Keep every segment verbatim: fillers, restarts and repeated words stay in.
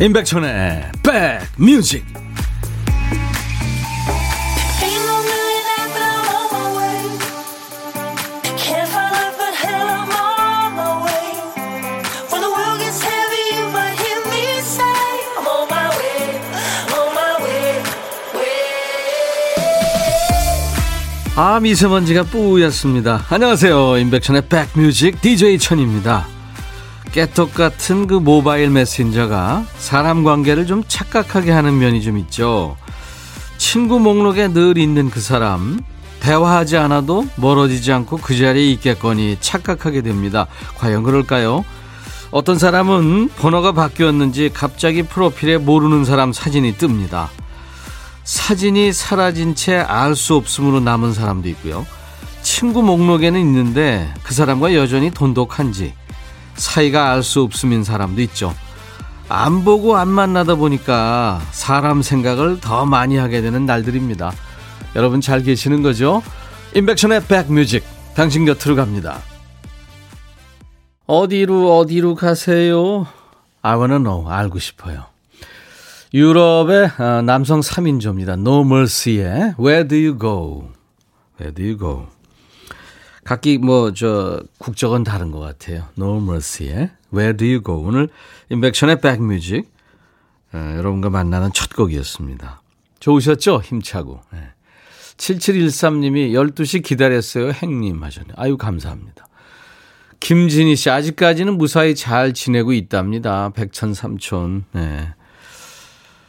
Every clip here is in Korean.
인백천의 백뮤직. 아, 미세먼지가 뿌옇습니다. 안녕하세요, 인백천의 백뮤직 디제이 천입니다. 깨톡 같은 그 모바일 메신저가 사람 관계를 좀 착각하게 하는 면이 좀 있죠. 친구 목록에 늘 있는 그 사람, 대화하지 않아도 멀어지지 않고 그 자리에 있겠거니 착각하게 됩니다. 과연 그럴까요? 어떤 사람은 번호가 바뀌었는지 갑자기 프로필에 모르는 사람 사진이 뜹니다. 사진이 사라진 채 알 수 없음으로 남은 사람도 있고요. 친구 목록에는 있는데 그 사람과 여전히 돈독한지 사이가 알 수 없음인 사람도 있죠. 안 보고 안 만나다 보니까 사람 생각을 더 많이 하게 되는 날들입니다. 여러분 잘 계시는 거죠? 인백천의 백뮤직, 당신 곁으로 갑니다. 어디로 어디로 가세요? I wanna know, 알고 싶어요. 유럽의 남성 삼인조입니다. No Mercy의 Where do you go? Where do you go? 각기 뭐 저 국적은 다른 것 같아요. No Mercy의 Where do you go? 오늘 인백션의 백뮤직, 여러분과 만나는 첫 곡이었습니다. 좋으셨죠? 힘차고. 네. 칠칠일삼 님이 열두 시 기다렸어요, 행님 하셨네요. 아유, 감사합니다. 김진희 씨, 아직까지는 무사히 잘 지내고 있답니다. 백천 삼촌. 네.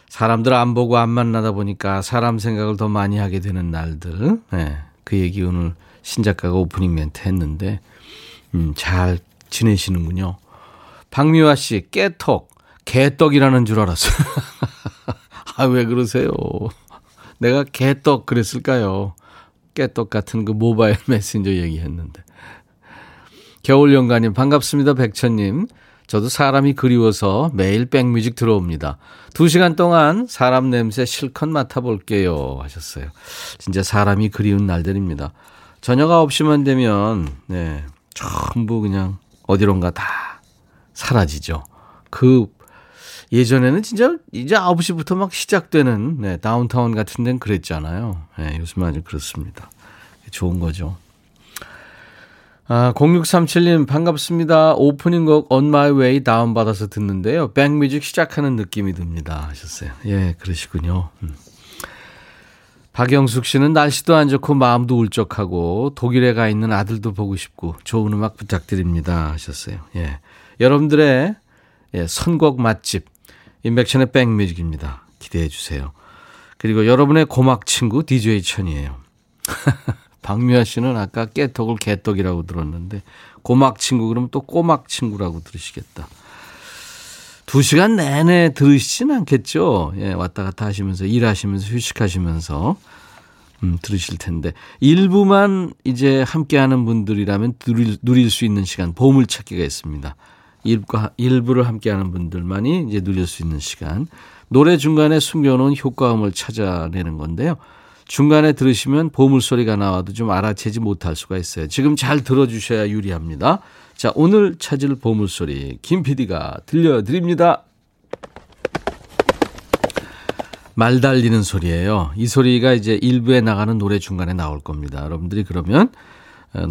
사람들 안 보고 안 만나다 보니까 사람 생각을 더 많이 하게 되는 날들. 네, 그 얘기 오늘 신작가가 오프닝 멘트 했는데 음, 잘 지내시는군요. 박미화 씨, 깨톡, 개떡이라는 줄 알았어요. 아, 왜 그러세요? 내가 개떡 그랬을까요? 깨떡 같은 그 모바일 메신저 얘기했는데. 겨울연가님, 반갑습니다, 백천님. 저도 사람이 그리워서 매일 백뮤직 들어옵니다. 두 시간 동안 사람 냄새 실컷 맡아볼게요 하셨어요. 진짜 사람이 그리운 날들입니다. 저녁 아홉 시만 되면 네, 전부 그냥 어디론가 다 사라지죠. 그 예전에는 진짜 이제 아홉 시부터 막 시작되는 네, 다운타운 같은 데는 그랬잖아요. 네, 요즘은 아주 그렇습니다. 좋은 거죠. 아, 공육삼칠 님 반갑습니다. 오프닝 곡 On My Way 다운받아서 듣는데요, 백뮤직 시작하는 느낌이 듭니다 하셨어요. 예, 그러시군요. 음. 박영숙 씨는 날씨도 안 좋고 마음도 울적하고 독일에 가 있는 아들도 보고 싶고 좋은 음악 부탁드립니다 하셨어요. 예, 여러분들의 예, 선곡 맛집 인백천의 백뮤직입니다. 기대해 주세요. 그리고 여러분의 고막 친구 디제이 천이에요. 박미아 씨는 아까 깨떡을 개떡이라고 들었는데 고막 친구 그러면 또 꼬막 친구라고 들으시겠다. 두 시간 내내 들으시진 않겠죠. 예, 왔다 갔다 하시면서 일하시면서 휴식하시면서 음, 들으실 텐데 일부만 이제 함께하는 분들이라면 누릴, 누릴 수 있는 시간, 보물찾기가 있습니다. 일부가, 일부를 함께하는 분들만이 이제 누릴 수 있는 시간, 노래 중간에 숨겨놓은 효과음을 찾아내는 건데요. 중간에 들으시면 보물소리가 나와도 좀 알아채지 못할 수가 있어요. 지금 잘 들어주셔야 유리합니다. 자, 오늘 찾을 보물소리 김 피디가 들려드립니다. 말 달리는 소리예요. 이 소리가 이제 일부에 나가는 노래 중간에 나올 겁니다. 여러분들이 그러면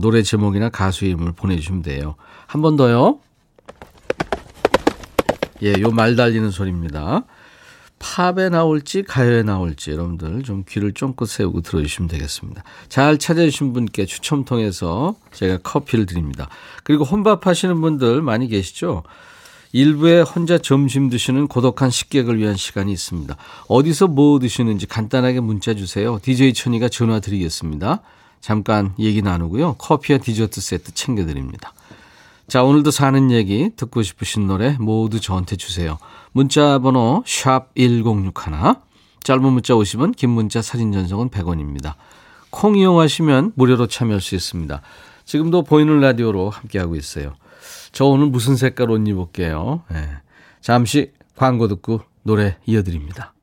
노래 제목이나 가수 이름을 보내주시면 돼요. 한 번 더요. 예, 요 말 달리는 소리입니다. 팝에 나올지 가요에 나올지 여러분들 좀 귀를 쫑긋 세우고 들어주시면 되겠습니다. 잘 찾아주신 분께 추첨 통해서 제가 커피를 드립니다. 그리고 혼밥 하시는 분들 많이 계시죠? 일부에 혼자 점심 드시는 고독한 식객을 위한 시간이 있습니다. 어디서 뭐 드시는지 간단하게 문자 주세요. 디제이 천이가 전화 드리겠습니다. 잠깐 얘기 나누고요. 커피와 디저트 세트 챙겨드립니다. 자, 오늘도 사는 얘기, 듣고 싶으신 노래 모두 저한테 주세요. 문자 번호 샵 천육십일, 짧은 문자 오십 원, 긴 문자 사진 전송은 백 원입니다. 콩 이용하시면 무료로 참여할 수 있습니다. 지금도 보이는 라디오로 함께하고 있어요. 저 오늘 무슨 색깔 옷 입을게요. 네. 잠시 광고 듣고 노래 이어드립니다.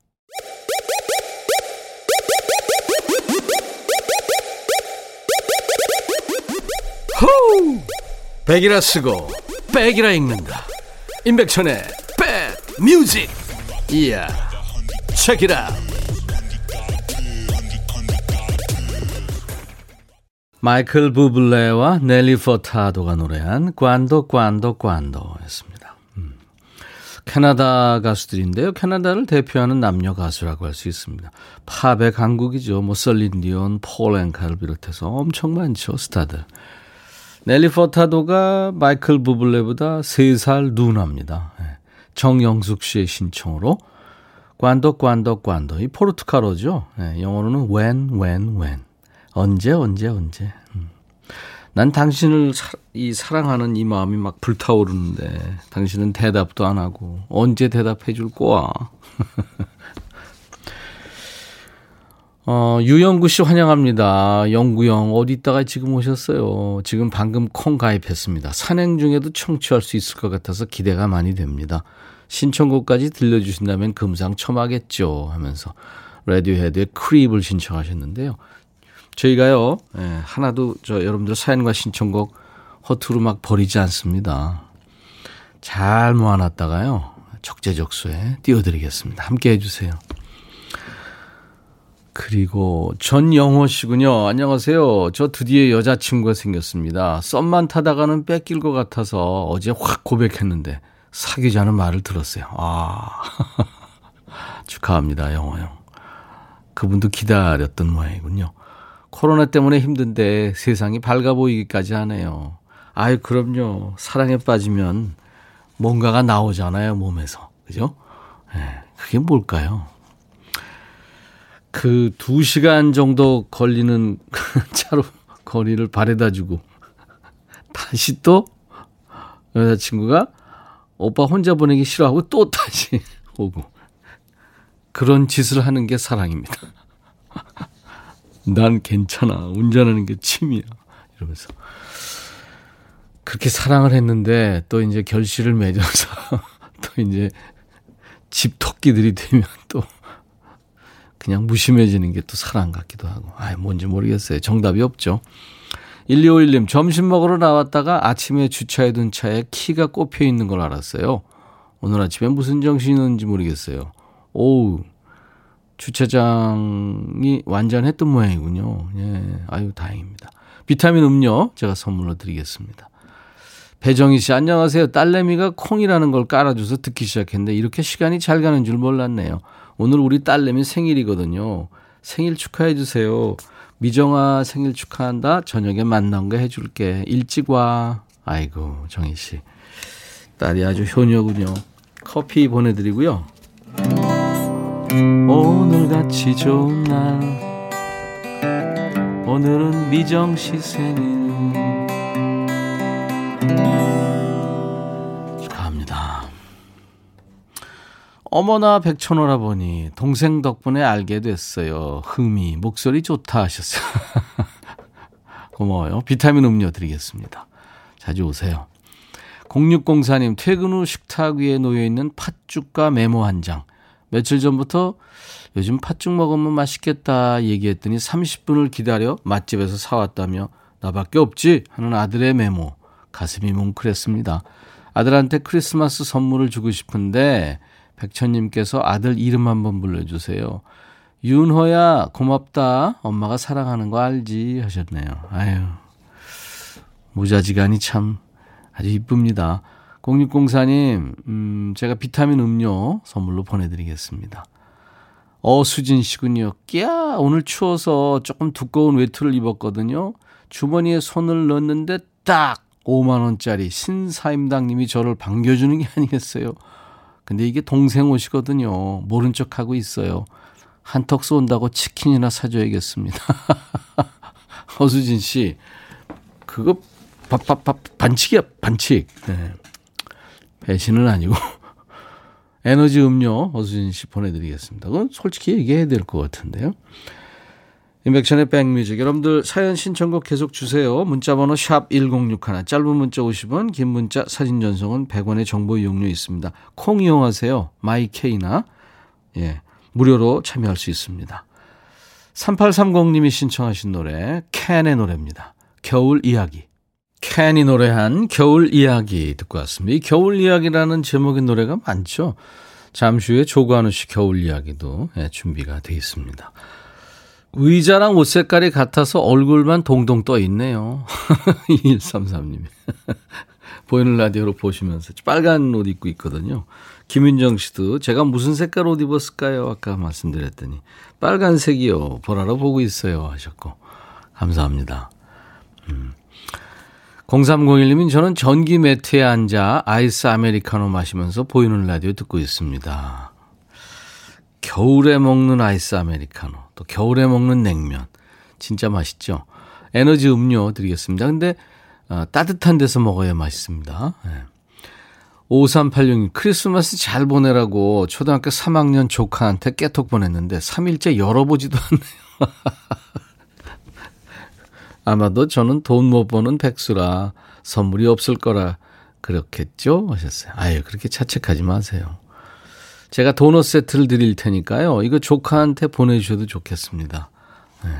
호우! 백이라 쓰고 백이라 읽는다. 인백천의 백 뮤직. 이야 체키라. 마이클 부블레와 넬리 포타도가 노래한 관도 관도 관도였습니다. 음. 캐나다 가수들인데요, 캐나다를 대표하는 남녀 가수라고 할 수 있습니다. 팝의 강국이죠. 뭐 설린디온, 폴 앵카를 비롯해서 엄청 많죠, 스타들. 넬리 포타도가 마이클 부블레보다 세 살 누나입니다. 정영숙 씨의 신청으로 관도 관도 관도, 이 포르투갈어죠. 영어로는 when when when, 언제 언제 언제. 음. 난 당신을 사, 이 사랑하는 이 마음이 막 불타오르는데 당신은 대답도 안 하고 언제 대답해 줄 거야. 어, 유영구 씨 환영합니다. 영구 형 어디 있다가 지금 오셨어요. 지금 방금 콩 가입했습니다. 산행 중에도 청취할 수 있을 것 같아서 기대가 많이 됩니다. 신청곡까지 들려주신다면 금상첨화겠죠 하면서 레디오헤드의 크립을 신청하셨는데요. 저희가요, 예, 하나도 저 여러분들 사연과 신청곡 허투루 막 버리지 않습니다. 잘 모아놨다가요 적재적소에 띄워드리겠습니다. 함께해 주세요. 그리고 전영호 씨군요. 안녕하세요. 저 드디어 여자친구가 생겼습니다. 썸만 타다가는 뺏길 것 같아서 어제 확 고백했는데 사귀자는 말을 들었어요. 아, 축하합니다, 영호 형. 그분도 기다렸던 모양이군요. 코로나 때문에 힘든데 세상이 밝아 보이기까지 하네요. 아유, 그럼요. 사랑에 빠지면 뭔가가 나오잖아요, 몸에서. 그죠? 네, 그게 뭘까요? 그 두 시간 정도 걸리는 차로 거리를 바래다주고 다시 또 여자친구가 오빠 혼자 보내기 싫어하고 또 다시 오고, 그런 짓을 하는 게 사랑입니다. 난 괜찮아, 운전하는 게 취미야 이러면서 그렇게 사랑을 했는데 또 이제 결실을 맺어서 또 이제 집토끼들이 되면 또 그냥 무심해지는 게 또 사랑 같기도 하고, 아이, 뭔지 모르겠어요. 정답이 없죠. 일이오일 님, 점심 먹으러 나왔다가 아침에 주차해둔 차에 키가 꼽혀있는 걸 알았어요. 오늘 아침에 무슨 정신인지 모르겠어요. 오우, 주차장이 완전했던 모양이군요. 예, 아유, 다행입니다. 비타민 음료 제가 선물로 드리겠습니다. 배정희 씨, 안녕하세요. 딸내미가 콩이라는 걸 깔아줘서 듣기 시작했는데 이렇게 시간이 잘 가는 줄 몰랐네요. 오늘 우리 딸내미 생일이거든요. 생일 축하해 주세요. 미정아 생일 축하한다. 저녁에 만난 거 해줄게. 일찍 와. 아이고, 정희 씨, 딸이 아주 효녀군요. 커피 보내드리고요. 오늘같이 좋은 날, 오늘은 미정 씨 생일 축하합니다. 어머나 백천오라버니, 동생 덕분에 알게 됐어요. 흠이 목소리 좋다 하셨어요. 고마워요. 비타민 음료 드리겠습니다. 자주 오세요. 공육공사 님, 퇴근 후 식탁 위에 놓여있는 팥죽과 메모 한 장. 며칠 전부터 요즘 팥죽 먹으면 맛있겠다 얘기했더니 삼십 분을 기다려 맛집에서 사왔다며 나밖에 없지 하는 아들의 메모. 가슴이 뭉클했습니다. 아들한테 크리스마스 선물을 주고 싶은데 백천님께서 아들 이름 한번 불러주세요. 윤호야, 고맙다. 엄마가 사랑하는 거 알지 하셨네요. 아유, 모자지간이 참 아주 이쁩니다. 공육공사 님, 음, 제가 비타민 음료 선물로 보내드리겠습니다. 어수진 씨군요. 끼야, 오늘 추워서 조금 두꺼운 외투를 입었거든요. 주머니에 손을 넣는데 딱 오만 원짜리 신사임당님이 저를 반겨주는 게 아니겠어요. 근데 이게 동생 옷이거든요. 모른 척하고 있어요. 한턱 쏜다고 치킨이나 사줘야겠습니다. 허수진 씨, 그거 바, 바, 바, 반칙이야, 반칙. 네. 배신은 아니고 에너지 음료 허수진 씨 보내드리겠습니다. 그건 솔직히 얘기해야 될 것 같은데요. 인백천의 백뮤직, 여러분들 사연 신청곡 계속 주세요. 문자번호 샵 천육십일, 짧은 문자 오십 원, 긴 문자 사진 전송은 백 원의 정보 이용료 있습니다. 콩 이용하세요. 마이케이나, 예, 무료로 참여할 수 있습니다. 삼팔삼공 님이 신청하신 노래, 캔의 노래입니다. 겨울 이야기. 캔이 노래한 겨울 이야기 듣고 왔습니다. 이 겨울 이야기라는 제목의 노래가 많죠. 잠시 후에 조관우 씨 겨울 이야기도 준비가 돼 있습니다. 의자랑 옷 색깔이 같아서 얼굴만 동동 떠 있네요. 이일삼삼 님. 보이는 라디오로 보시면서 빨간 옷 입고 있거든요. 김윤정 씨도 제가 무슨 색깔 옷 입었을까요? 아까 말씀드렸더니 빨간색이요. 보라로 보고 있어요 하셨고 감사합니다. 음. 공삼공일 님은 저는 전기 매트에 앉아 아이스 아메리카노 마시면서 보이는 라디오 듣고 있습니다. 겨울에 먹는 아이스 아메리카노 또 겨울에 먹는 냉면 진짜 맛있죠. 에너지 음료 드리겠습니다. 근데 어, 따뜻한 데서 먹어야 맛있습니다. 네. 오삼팔육 님 크리스마스 잘 보내라고 초등학교 삼 학년 조카한테 깨톡 보냈는데 삼 일째 열어보지도 않네요. 아마도 저는 돈 못 버는 백수라 선물이 없을 거라 그렇겠죠 하셨어요. 아유 그렇게 자책하지 마세요. 제가 도넛 세트를 드릴 테니까요. 이거 조카한테 보내주셔도 좋겠습니다. 네.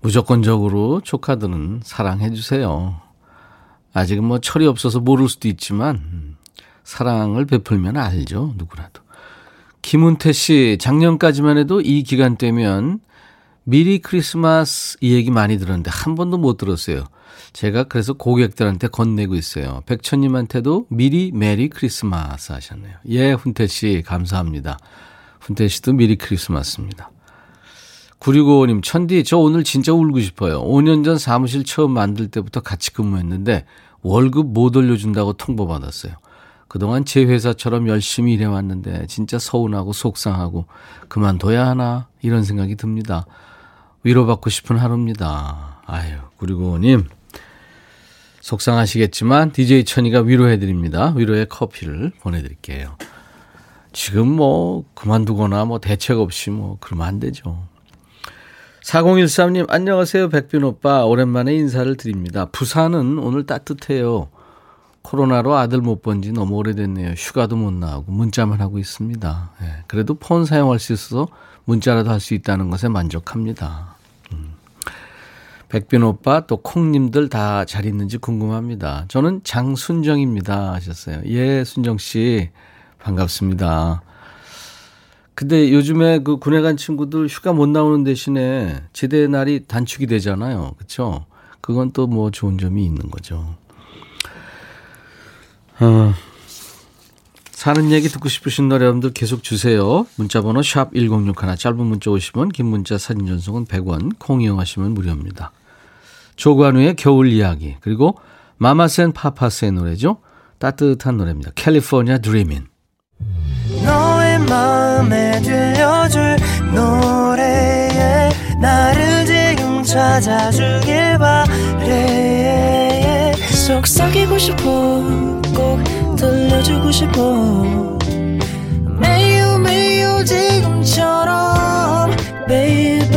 무조건적으로 조카들은 사랑해 주세요. 아직은 뭐 철이 없어서 모를 수도 있지만 사랑을 베풀면 알죠. 누구라도. 김은태 씨 작년까지만 해도 이 기간 되면 미리 크리스마스 이 얘기 많이 들었는데 한 번도 못 들었어요. 제가 그래서 고객들한테 건네고 있어요. 백천님한테도 미리 메리 크리스마스 하셨네요. 예, 훈태 씨 감사합니다. 훈태 씨도 미리 크리스마스입니다. 구육오오 님 천디 저 오늘 진짜 울고 싶어요. 오 년 전 사무실 처음 만들 때부터 같이 근무했는데 월급 못 올려준다고 통보받았어요. 그동안 제 회사처럼 열심히 일해왔는데 진짜 서운하고 속상하고 그만둬야 하나 이런 생각이 듭니다. 위로받고 싶은 하루입니다. 아유 구육오오 님 속상하시겠지만 디제이 천이가 위로해드립니다. 위로의 커피를 보내드릴게요. 지금 뭐 그만두거나 뭐 대책 없이 뭐 그러면 안 되죠. 사공일삼 님 안녕하세요 백빈 오빠 오랜만에 인사를 드립니다. 부산은 오늘 따뜻해요. 코로나로 아들 못 본 지 너무 오래됐네요. 휴가도 못 나오고 문자만 하고 있습니다. 예, 그래도 폰 사용할 수 있어서 문자라도 할 수 있다는 것에 만족합니다. 음. 백빈 오빠 또 콩님들 다 잘 있는지 궁금합니다. 저는 장순정입니다 하셨어요. 예 순정 씨 반갑습니다. 근데 요즘에 그 군에 간 친구들 휴가 못 나오는 대신에 제대 날이 단축이 되잖아요. 그렇죠? 그건 또 뭐 좋은 점이 있는 거죠. 어, 사는 얘기 듣고 싶으신 노래 여러분들 계속 주세요. 문자번호 샵 일공육일 짧은 문자 오십 원 긴 문자 사진 전송은 백 원 콩 이용하시면 무료입니다. 조관우의 겨울 이야기 그리고 마마스 앤 파파스의 노래죠. 따뜻한 노래입니다. 캘리포니아 드리밍 너의 마음에 들려줄 노래에 나를 지금 찾아주길 바래 속삭이고 싶어 꼭 들려주고 싶어 매우 매우 지금처럼 baby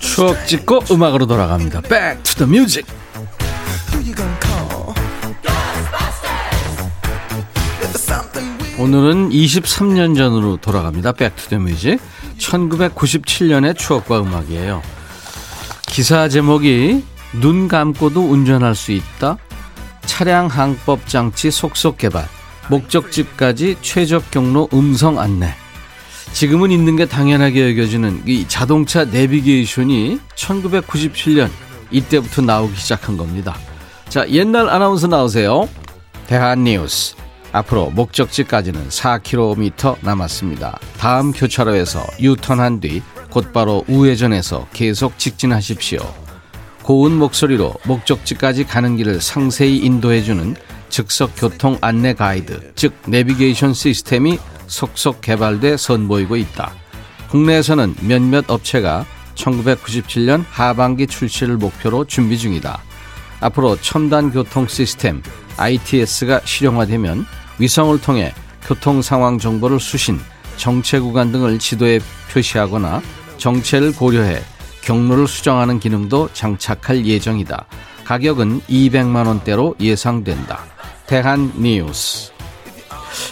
추억 찍고 음악으로 돌아갑니다. Back to the music. 오늘은 이십삼 년 전으로 돌아갑니다. 백투더뮤직 천구백구십칠 년의 추억과 음악이에요. 기사 제목이 눈 감고도 운전할 수 있다. 차량 항법 장치 속속 개발. 목적지까지 최적 경로 음성 안내. 지금은 있는 게 당연하게 여겨지는 이 자동차 내비게이션이 천구백구십칠 년 이때부터 나오기 시작한 겁니다. 자, 옛날 아나운서 나오세요. 대한뉴스. 앞으로 목적지까지는 사 킬로미터 남았습니다. 다음 교차로에서 유턴한 뒤 곧바로 우회전해서 계속 직진하십시오. 고운 목소리로 목적지까지 가는 길을 상세히 인도해주는 즉석교통 안내 가이드, 즉 내비게이션 시스템이 속속 개발돼 선보이고 있다. 국내에서는 몇몇 업체가 천구백구십칠년 하반기 출시를 목표로 준비 중이다. 앞으로 첨단 교통 시스템 아이티에스가 실용화되면 위성을 통해 교통 상황 정보를 수신, 정체 구간 등을 지도에 표시하거나 정체를 고려해 경로를 수정하는 기능도 장착할 예정이다. 가격은 이백만 원대로 예상된다. 대한뉴스.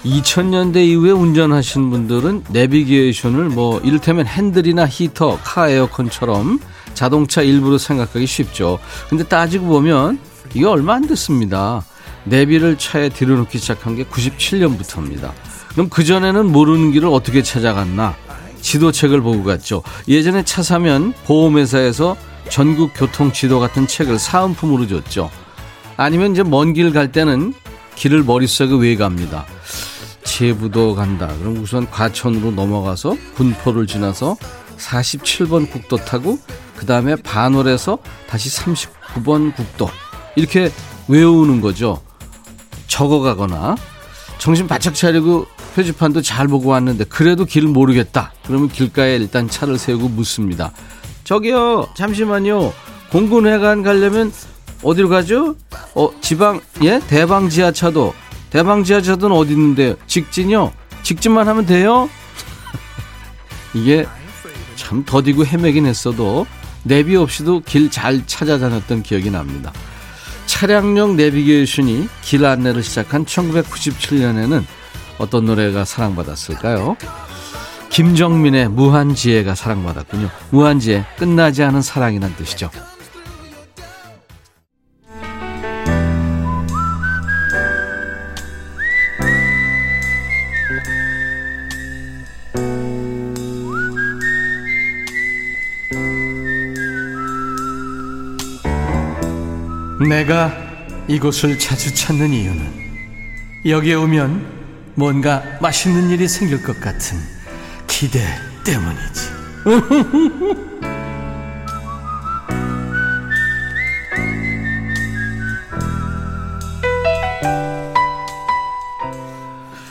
이천 년대 이후에 운전하신 분들은 내비게이션을 뭐 이를테면 핸들이나 히터, 카 에어컨처럼 자동차 일부로 생각하기 쉽죠. 근데 따지고 보면 이거 얼마 안 됐습니다. 내비를 차에 들여놓기 시작한 게 구십칠년부터입니다. 그럼 그전에는 모르는 길을 어떻게 찾아갔나? 지도책을 보고 갔죠. 예전에 차 사면 보험회사에서 전국 교통 지도 같은 책을 사은품으로 줬죠. 아니면 이제 먼 길 갈 때는 길을 머릿속에 외갑니다. 제부도 간다. 그럼 우선 과천으로 넘어가서 군포를 지나서 사십칠번 국도 타고 그 다음에 반월에서 다시 삼십구번 국도 이렇게 외우는 거죠. 적어가거나 정신 바짝 차리고 표지판도 잘 보고 왔는데 그래도 길 모르겠다. 그러면 길가에 일단 차를 세우고 묻습니다. 저기요, 잠시만요. 공군회관 가려면 어디로 가죠? 어, 지방, 예? 대방 지하차도. 대방 지하차도는 어디 있는데요? 직진요? 직진만 하면 돼요? 이게 참 더디고 헤매긴 했어도 내비 없이도 길 잘 찾아다녔던 기억이 납니다. 차량용 내비게이션이 길 안내를 시작한 천구백구십칠년에는 어떤 노래가 사랑받았을까요? 김정민의 무한지혜가 사랑받았군요. 무한지혜, 끝나지 않은 사랑이란 뜻이죠. 내가 이곳을 자주 찾는 이유는 여기에 오면 뭔가 맛있는 일이 생길 것 같은 기대 때문이지.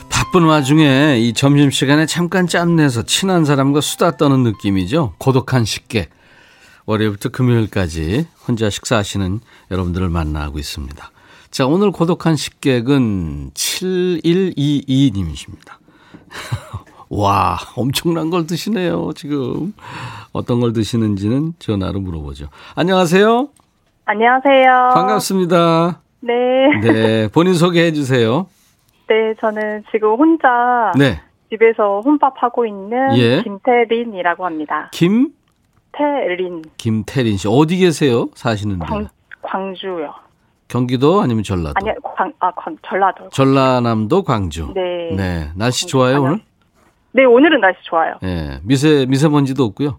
바쁜 와중에 이 점심시간에 잠깐 짬내서 친한 사람과 수다 떠는 느낌이죠. 고독한 식객. 월요일부터 금요일까지 혼자 식사하시는 여러분들을 만나고 있습니다. 자, 오늘 고독한 식객은 칠천백이십이님이십니다. 와, 엄청난 걸 드시네요, 지금. 어떤 걸 드시는지는 전화로 물어보죠. 안녕하세요. 안녕하세요. 반갑습니다. 네. 네, 본인 소개해 주세요. 네, 저는 지금 혼자 네. 집에서 혼밥하고 있는 예. 김태린이라고 합니다. 김? 태린. 김태린 씨. 어디 계세요? 사시는 데. 광, 광주요. 경기도 아니면 전라도? 아니요. 광, 아, 광, 전라도. 전라남도 광주. 네. 네. 날씨 광주, 좋아요, 아니요. 오늘? 네. 오늘은 날씨 좋아요. 네. 미세, 미세먼지도 없고요.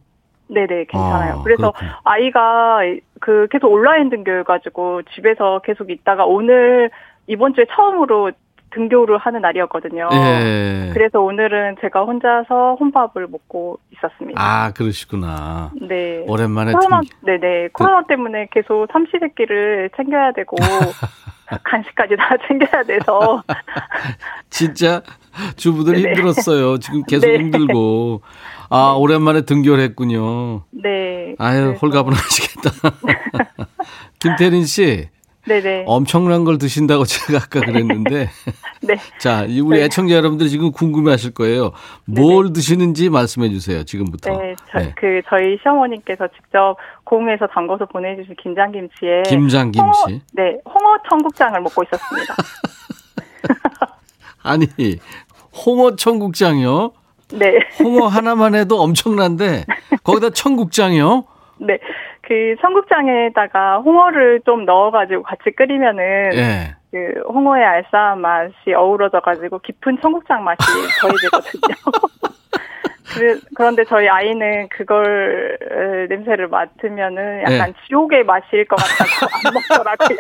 네네. 괜찮아요. 아, 그래서 그렇군요. 아이가 그 계속 온라인 등교해가지고 집에서 계속 있다가 오늘 이번 주에 처음으로 등교를 하는 날이었거든요. 예. 그래서 오늘은 제가 혼자서 혼밥을 먹고 있었습니다. 아, 그러시구나. 네. 오랜만에 코로나, 등기... 네네. 코로나 그... 때문에 계속 삼시세끼를 챙겨야 되고 간식까지 다 챙겨야 돼서 진짜 주부들이 네네. 힘들었어요. 지금 계속 네. 힘들고. 아, 네. 오랜만에 등교를 했군요. 네. 아유, 그래서... 홀가분하시겠다. 김태린 씨. 네네. 엄청난 걸 드신다고 제가 아까 그랬는데. 네. 자, 우리 애청자 여러분들 지금 궁금해하실 거예요. 뭘 네네. 드시는지 말씀해 주세요. 지금부터. 네, 저, 네. 그 저희 시어머님께서 직접 공에서 담궈서 보내주신 김장김치에 김장김치. 홍어, 네, 홍어 청국장을 먹고 있었습니다. 아니, 홍어 청국장이요? 네. 홍어 하나만 해도 엄청난데 거기다 청국장이요? 네. 그 청국장에다가 홍어를 좀 넣어가지고 같이 끓이면은 예. 그 홍어의 알싸한 맛이 어우러져가지고 깊은 청국장 맛이 더해지거든요. 그런데 저희 아이는 그걸 냄새를 맡으면은 약간 예. 지옥의 맛일 것 같아서 안 먹더라고요.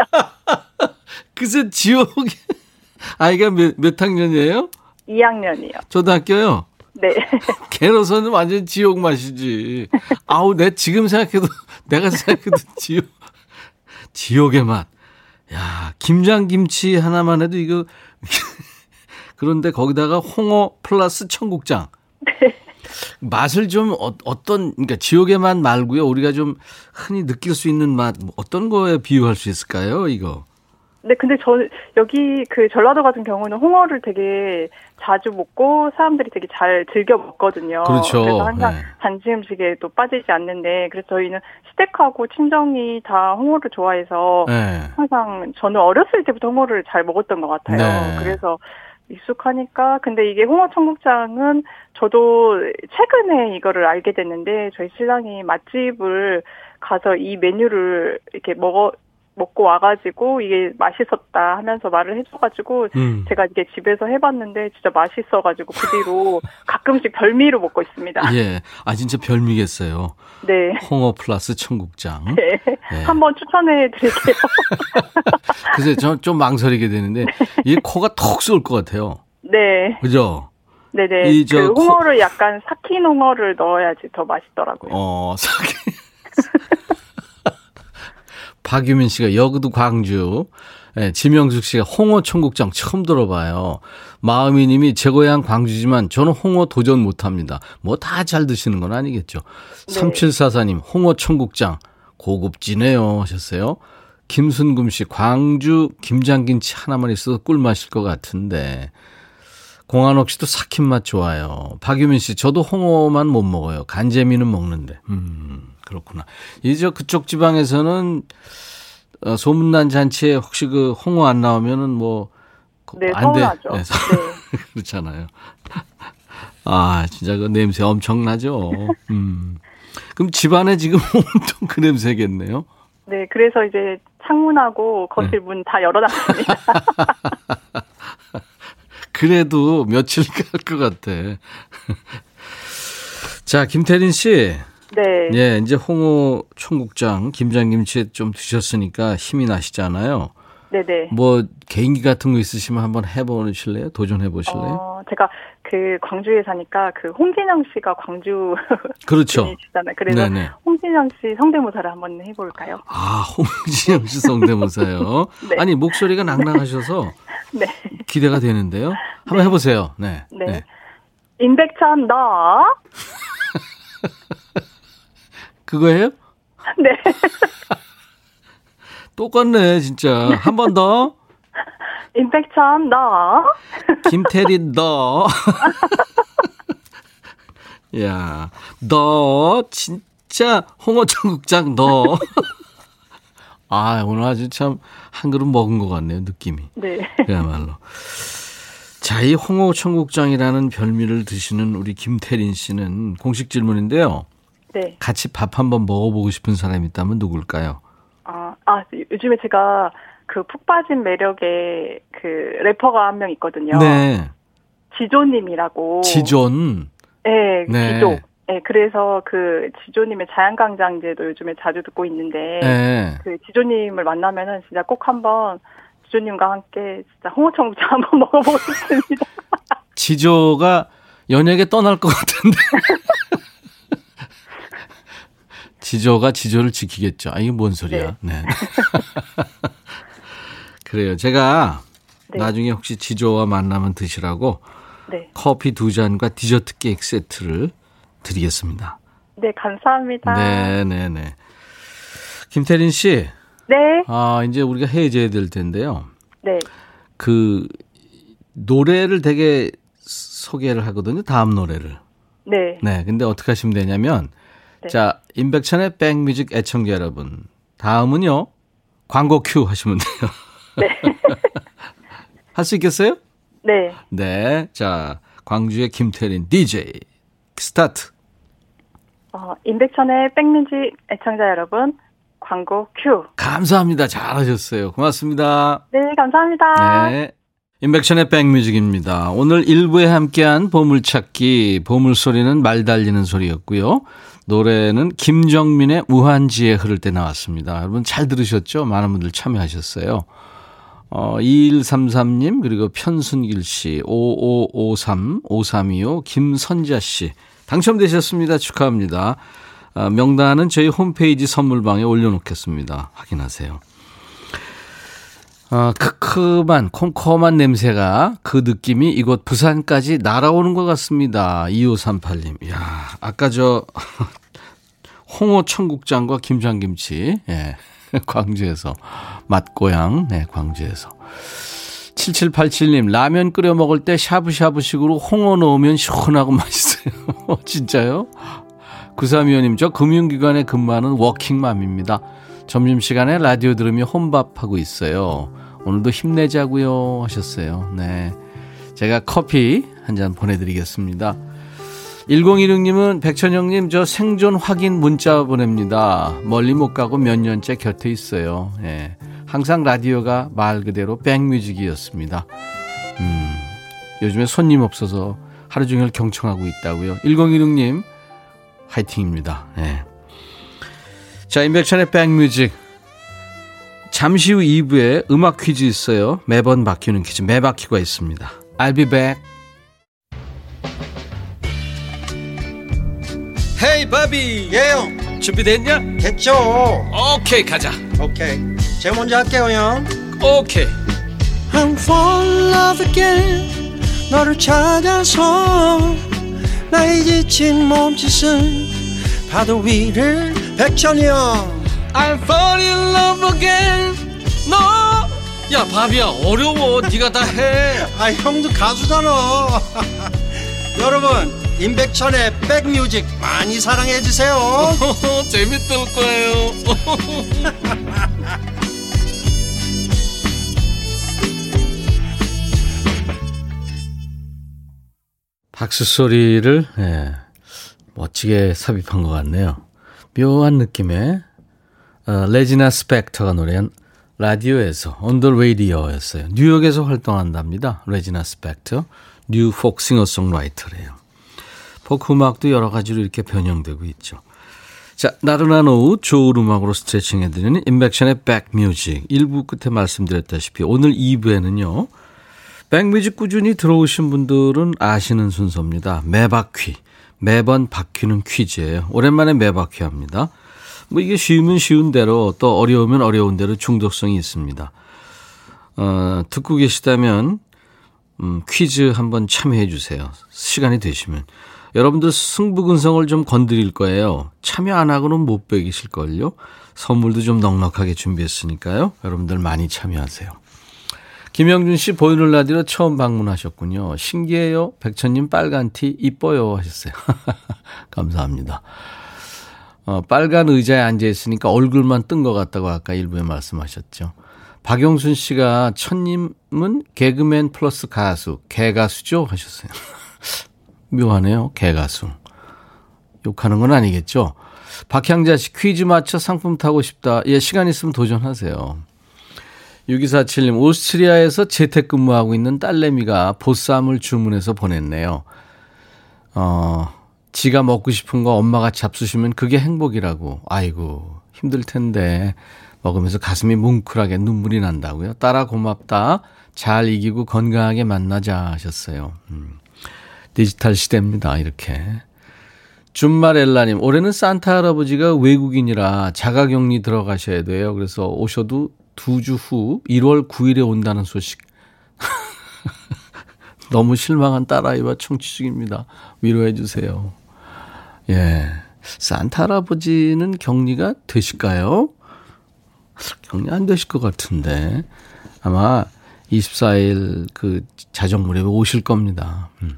글쎄 지옥의 아이가 몇, 몇 학년이에요? 이학년이요. 초등학교요? 네. 걔로서는 완전 지옥 맛이지. 아우, 내 지금 생각해도, 내가 생각해도 지옥, 지옥의 맛. 야, 김장김치 하나만 해도 이거. 그런데 거기다가 홍어 플러스 청국장. 네. 맛을 좀 어, 어떤, 그러니까 지옥의 맛 말고요. 우리가 좀 흔히 느낄 수 있는 맛, 어떤 거에 비유할 수 있을까요, 이거? 네, 근데 저, 여기 그 전라도 같은 경우는 홍어를 되게 자주 먹고 사람들이 되게 잘 즐겨 먹거든요. 그렇죠. 그래서 항상 네. 단지 음식에 또 빠지지 않는데, 그래서 저희는 시댁하고 친정이 다 홍어를 좋아해서 네. 항상 저는 어렸을 때부터 홍어를 잘 먹었던 것 같아요. 네. 그래서 익숙하니까. 근데 이게 홍어 청국장은 저도 최근에 이거를 알게 됐는데, 저희 신랑이 맛집을 가서 이 메뉴를 이렇게 먹어 먹고 와가지고 이게 맛있었다 하면서 말을 해줘가지고 음. 제가 이게 집에서 해봤는데 진짜 맛있어가지고 그 뒤로 가끔씩 별미로 먹고 있습니다. 예, 아 진짜 별미겠어요. 네. 홍어 플러스 청국장. 네. 네. 한번 추천해드릴게요. 글쎄, 저 좀 망설이게 되는데 이게 코가 턱 쏠 것 같아요. 네. 그죠? 네네. 이 저 그 홍어를 코... 약간 삭힌 홍어를 넣어야지 더 맛있더라고요. 어, 삭힌. 박유민 씨가 여기도 광주, 예, 지명숙 씨가 홍어 청국장 처음 들어봐요. 마음이 님이 제 고향 광주지만 저는 홍어 도전 못합니다. 뭐 다 잘 드시는 건 아니겠죠. 네. 삼칠사사 님 홍어 청국장 고급지네요 하셨어요. 김순금 씨 광주 김장김치 하나만 있어도 꿀맛일 것 같은데. 공한옥 씨도 삭힌 맛 좋아요. 박유민 씨 저도 홍어만 못 먹어요. 간재미는 먹는데. 음. 그렇구나. 이제 그쪽 지방에서는 어, 소문난 잔치에 혹시 그 홍어 안 나오면은 뭐 안 돼. 네, 서운하죠. 네, 네. 그렇잖아요. 아, 진짜 그 냄새 엄청나죠. 음. 그럼 집안에 지금 엄청 그 냄새겠네요. 네, 그래서 이제 창문하고 거실 네. 문 다 열어놨습니다. 그래도 며칠 갈 것 같아. 자, 김태린 씨. 네. 예, 이제 홍어 청국장, 김장김치 좀 드셨으니까 힘이 나시잖아요. 네네. 뭐, 개인기 같은 거 있으시면 한번 해보실래요? 도전해보실래요? 어, 제가 그 광주에 사니까 그 홍진영 씨가 광주. 그렇죠. 분이시잖아요. 그래서 네네. 홍진영 씨 성대모사를 한번 해볼까요? 아, 홍진영 씨 성대모사요? 네. 아니, 목소리가 낭낭하셔서. 네. 기대가 되는데요. 한번 네. 해보세요. 네. 네. 네. 인백천 너. 그거예요? 네. 똑같네 진짜. 한 번 더. 임팩션 너. 김태린 너. 야, 너 진짜 홍어청국장 너. 아 오늘 아주 참 한 그릇 먹은 것 같네요 느낌이. 네. 그야말로. 자, 이 홍어청국장이라는 별미를 드시는 우리 김태린 씨는 공식 질문인데요. 네. 같이 밥 한번 먹어보고 싶은 사람이 있다면 누굴까요? 아, 아 요즘에 제가 그 푹 빠진 매력의 그 래퍼가 한 명 있거든요. 네. 지존님이라고. 지존. 네, 네. 지존. 네, 그래서 그 지존님의 자양강장제도 요즘에 자주 듣고 있는데, 네. 그 지존님을 만나면은 진짜 꼭 한번 지존님과 함께 진짜 홍어청국장 한번 먹어보고 싶습니다. 지조가 연예계 떠날 것 같은데. 지조가 지조를 지키겠죠. 아, 이게 뭔 소리야. 네. 네. 그래요. 제가 네. 나중에 혹시 지조와 만나면 드시라고 네. 커피 두 잔과 디저트 케이크 세트를 드리겠습니다. 네, 감사합니다. 네, 네, 네. 김태린 씨. 네. 아, 이제 우리가 해제해야 될 텐데요. 네. 그, 노래를 되게 소개를 하거든요. 다음 노래를. 네. 네. 근데 어떻게 하시면 되냐면, 네. 자, 임백천의 백뮤직 애청자 여러분. 다음은요. 광고 큐 하시면 돼요. 네. 할 수 있겠어요? 네. 네. 자, 광주의 김태린 디제이. 스타트. 어, 임백천의 백뮤직 애청자 여러분. 광고 큐. 감사합니다. 잘하셨어요. 고맙습니다. 네. 감사합니다. 네. 인백션의 백뮤직입니다. 오늘 일 부에 함께한 보물찾기, 보물소리는 말 달리는 소리였고요. 노래는 김정민의 우한지에 흐를 때 나왔습니다. 여러분 잘 들으셨죠? 많은 분들 참여하셨어요. 어, 이일삼삼 님 그리고 편순길 씨, 오오오삼, 오삼이오, 김선자 씨 당첨되셨습니다. 축하합니다. 아, 명단은 저희 홈페이지 선물방에 올려놓겠습니다. 확인하세요. 아, 크크만 콤콤한 냄새가 그 느낌이 이곳 부산까지 날아오는 것 같습니다. 이오삼팔 님. 야, 아까 저 홍어 청국장과 김장김치, 예, 광주에서 맛고향, 네, 광주에서. 칠칠팔칠 님, 라면 끓여 먹을 때 샤브샤브식으로 홍어 넣으면 시원하고 맛있어요. 진짜요? 구삼이오 님, 저 금융기관에 근무하는 워킹맘입니다. 점심시간에 라디오 들으며 혼밥하고 있어요. 오늘도 힘내자고요 하셨어요. 네, 제가 커피 한 잔 보내드리겠습니다. 일공일육 님은 백천영님, 저 생존 확인 문자 보냅니다. 멀리 못 가고 몇 년째 곁에 있어요. 예, 항상 라디오가 말 그대로 백뮤직이었습니다. 음, 요즘에 손님 없어서 하루 종일 경청하고 있다고요. 일공일육 님 화이팅입니다. 예. 자, 인백천의 백뮤직. 잠시 후 이 부에 음악 퀴즈 있어요. 매번 바뀌는 퀴즈, 매바퀴가 있습니다. I'll be back. 헤이 바비. 예영, 준비됐냐? 됐죠. 오케이, 가자. 오케이, 제가 먼저 할게요, 형. 오케이. I'm falling in love again. 너를 찾아서 나의 지친 몸짓은 파도 위를. 백천이 형, I'm falling in love again. 너, no. 야, 바비야, 어려워. 네가 다 해. 아, 형도 가수잖아. 여러분, 임백천의 백뮤직 많이 사랑해 주세요. 재밌을 거예요. 박수 소리를, 예, 멋지게 삽입한 것 같네요. 묘한 느낌의 어, 레지나 스펙터가 노래한 라디오에서 On the Radio였어요. 뉴욕에서 활동한답니다. 레지나 스펙터, 뉴 폭싱어송라이터래요. 포크 음악도 여러 가지로 이렇게 변형되고 있죠. 자, 나른한 오후 좋은 음악으로 스트레칭해드리는 인백션의 백뮤직. 일 부 끝에 말씀드렸다시피 오늘 이 부에는요. 백뮤직 꾸준히 들어오신 분들은 아시는 순서입니다. 매바퀴. 매번 바뀌는 퀴즈예요. 오랜만에 매바퀴 합니다. 뭐 이게 쉬우면 쉬운 대로 또 어려우면 어려운 대로 중독성이 있습니다. 어, 듣고 계시다면 음, 퀴즈 한번 참여해 주세요. 시간이 되시면. 여러분들 승부근성을 좀 건드릴 거예요. 참여 안 하고는 못 배기실걸요. 선물도 좀 넉넉하게 준비했으니까요. 여러분들 많이 참여하세요. 김영준 씨, 보이는 라디오 처음 방문하셨군요. 신기해요. 백천님 빨간 티 이뻐요 하셨어요. 감사합니다. 어, 빨간 의자에 앉아있으니까 얼굴만 뜬 것 같다고 아까 일부에 말씀하셨죠. 박영순 씨가 천님은 개그맨 플러스 가수, 개가수죠 하셨어요. 묘하네요. 개가수. 욕하는 건 아니겠죠. 박향자 씨, 퀴즈 맞춰 상품 타고 싶다. 예, 시간 있으면 도전하세요. 육이사칠 님, 오스트리아에서 재택근무하고 있는 딸내미가 보쌈을 주문해서 보냈네요. 어, 지가 먹고 싶은 거 엄마가 잡수시면 그게 행복이라고. 아이고, 힘들 텐데. 먹으면서 가슴이 뭉클하게 눈물이 난다고요. 딸아 고맙다. 잘 이기고 건강하게 만나자 하셨어요. 음. 디지털 시대입니다. 이렇게. 준마렐라님, 올해는 산타 할아버지가 외국인이라 자가격리 들어가셔야 돼요. 그래서 오셔도 두 주 후 일월 구일에 온다는 소식. 너무 실망한 딸아이와 청취 중입니다. 위로해 주세요. 예, 산타 할아버지는 격리가 되실까요? 격리 안 되실 것 같은데 아마 이십사일 그 자정 무렵에 오실 겁니다. 음.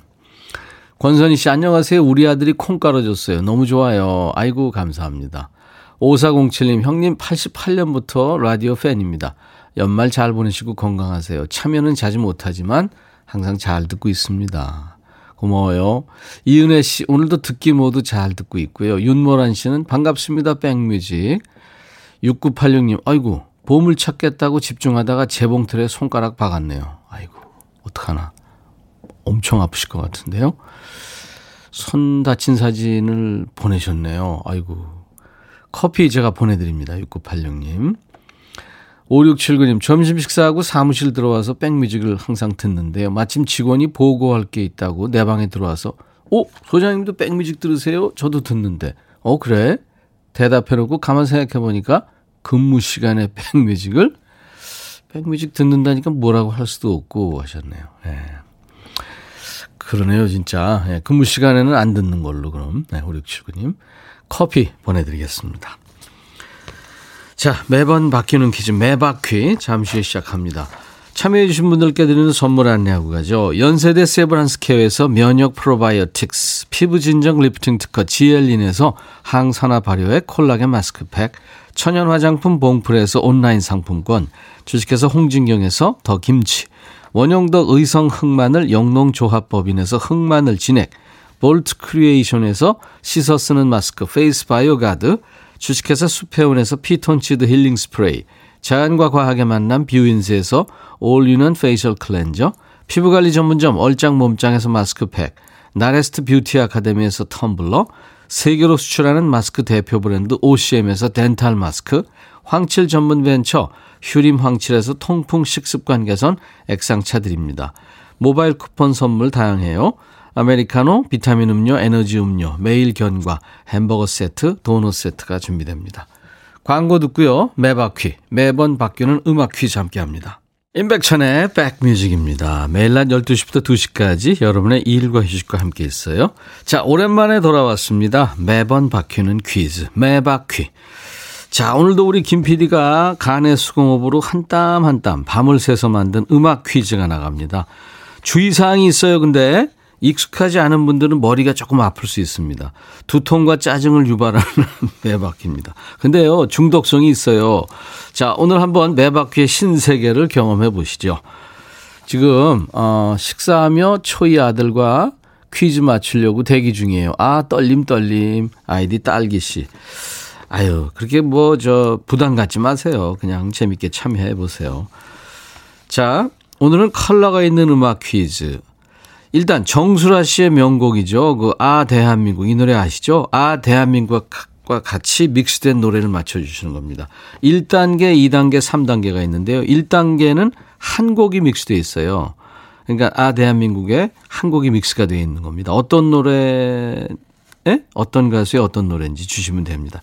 권선희 씨, 안녕하세요. 우리 아들이 콩 깔아줬어요. 너무 좋아요. 아이고, 감사합니다. 오사공칠 님, 형님 팔십팔 년부터 라디오 팬입니다. 연말 잘 보내시고 건강하세요. 참여는 자주 못하지만 항상 잘 듣고 있습니다. 고마워요. 이은혜 씨, 오늘도 듣기 모두 잘 듣고 있고요. 윤모란 씨는 반갑습니다. 백뮤직. 육구팔육 님, 아이고, 보물 찾겠다고 집중하다가 재봉틀에 손가락 박았네요. 아이고, 어떡하나. 엄청 아프실 것 같은데요. 손 다친 사진을 보내셨네요. 아이고, 커피 제가 보내드립니다. 육구팔육 님. 오육칠구 님, 점심 식사하고 사무실 들어와서 백뮤직을 항상 듣는데요. 마침 직원이 보고할 게 있다고 내 방에 들어와서 오, 소장님도 백뮤직 들으세요? 저도 듣는데. 어, 그래? 대답해놓고 가만 생각해보니까 근무 시간에 백뮤직을 백뮤직 듣는다니까 뭐라고 할 수도 없고 하셨네요. 네. 그러네요, 진짜. 네, 근무 시간에는 안 듣는 걸로 그럼. 네, 오육칠구 님 커피 보내드리겠습니다. 자, 매번 바뀌는 퀴즈 매바퀴 잠시 후에 시작합니다. 참여해 주신 분들께 드리는 선물 안내하고 가죠. 연세대 세브란스케어에서 면역 프로바이오틱스, 피부진정 리프팅 특허 지엘린에서 항산화 발효액 콜라겐 마스크팩, 천연 화장품 봉프레에서 온라인 상품권, 주식회사 홍진경에서 더 김치, 원형덕 의성 흑마늘 영농조합법인에서 흑마늘 진액, 볼트 크리에이션에서 씻어 쓰는 마스크 페이스 바이오 가드, 주식회사 수페온에서 피톤치드 힐링 스프레이, 자연과 과학의 만남 뷰인스에서 올인원 페이셜 클렌저, 피부관리 전문점 얼짱 몸짱에서 마스크팩, 나레스트 뷰티 아카데미에서 텀블러, 세계로 수출하는 마스크 대표 브랜드 오씨엠에서 덴탈 마스크, 황칠 전문 벤처 휴림 황칠에서 통풍 식습관 개선 액상차 드립니다. 모바일 쿠폰 선물 다양해요. 아메리카노, 비타민 음료, 에너지 음료, 매일 견과, 햄버거 세트, 도넛 세트가 준비됩니다. 광고 듣고요. 매바퀴, 매번 바뀌는 음악 퀴즈 함께합니다. 인백천의 백뮤직입니다. 매일 낮 열두 시부터 두 시까지 여러분의 일과 휴식과 함께 있어요. 자, 오랜만에 돌아왔습니다. 매번 바뀌는 퀴즈, 매바퀴. 자, 오늘도 우리 김 피디가 간의 수공업으로 한 땀 한 땀 밤을 새서 만든 음악 퀴즈가 나갑니다. 주의사항이 있어요. 근데 익숙하지 않은 분들은 머리가 조금 아플 수 있습니다. 두통과 짜증을 유발하는 매바퀴입니다. 근데요, 중독성이 있어요. 자, 오늘 한번 매바퀴의 신세계를 경험해 보시죠. 지금 어, 식사하며 초이 아들과 퀴즈 맞추려고 대기 중이에요. 아, 떨림 떨림. 아이디 딸기씨. 아유, 그렇게 뭐 저 부담 갖지 마세요. 그냥 재밌게 참여해 보세요. 자, 오늘은 컬러가 있는 음악 퀴즈. 일단 정수라 씨의 명곡이죠. 그 아 대한민국, 이 노래 아시죠? 아 대한민국과 같이 믹스된 노래를 맞춰주시는 겁니다. 일 단계, 이 단계, 삼 단계가 있는데요. 일 단계는 한 곡이 믹스되어 있어요. 그러니까 아 대한민국에 한 곡이 믹스가 되어 있는 겁니다. 어떤 노래에 어떤 가수의 어떤 노래인지 주시면 됩니다.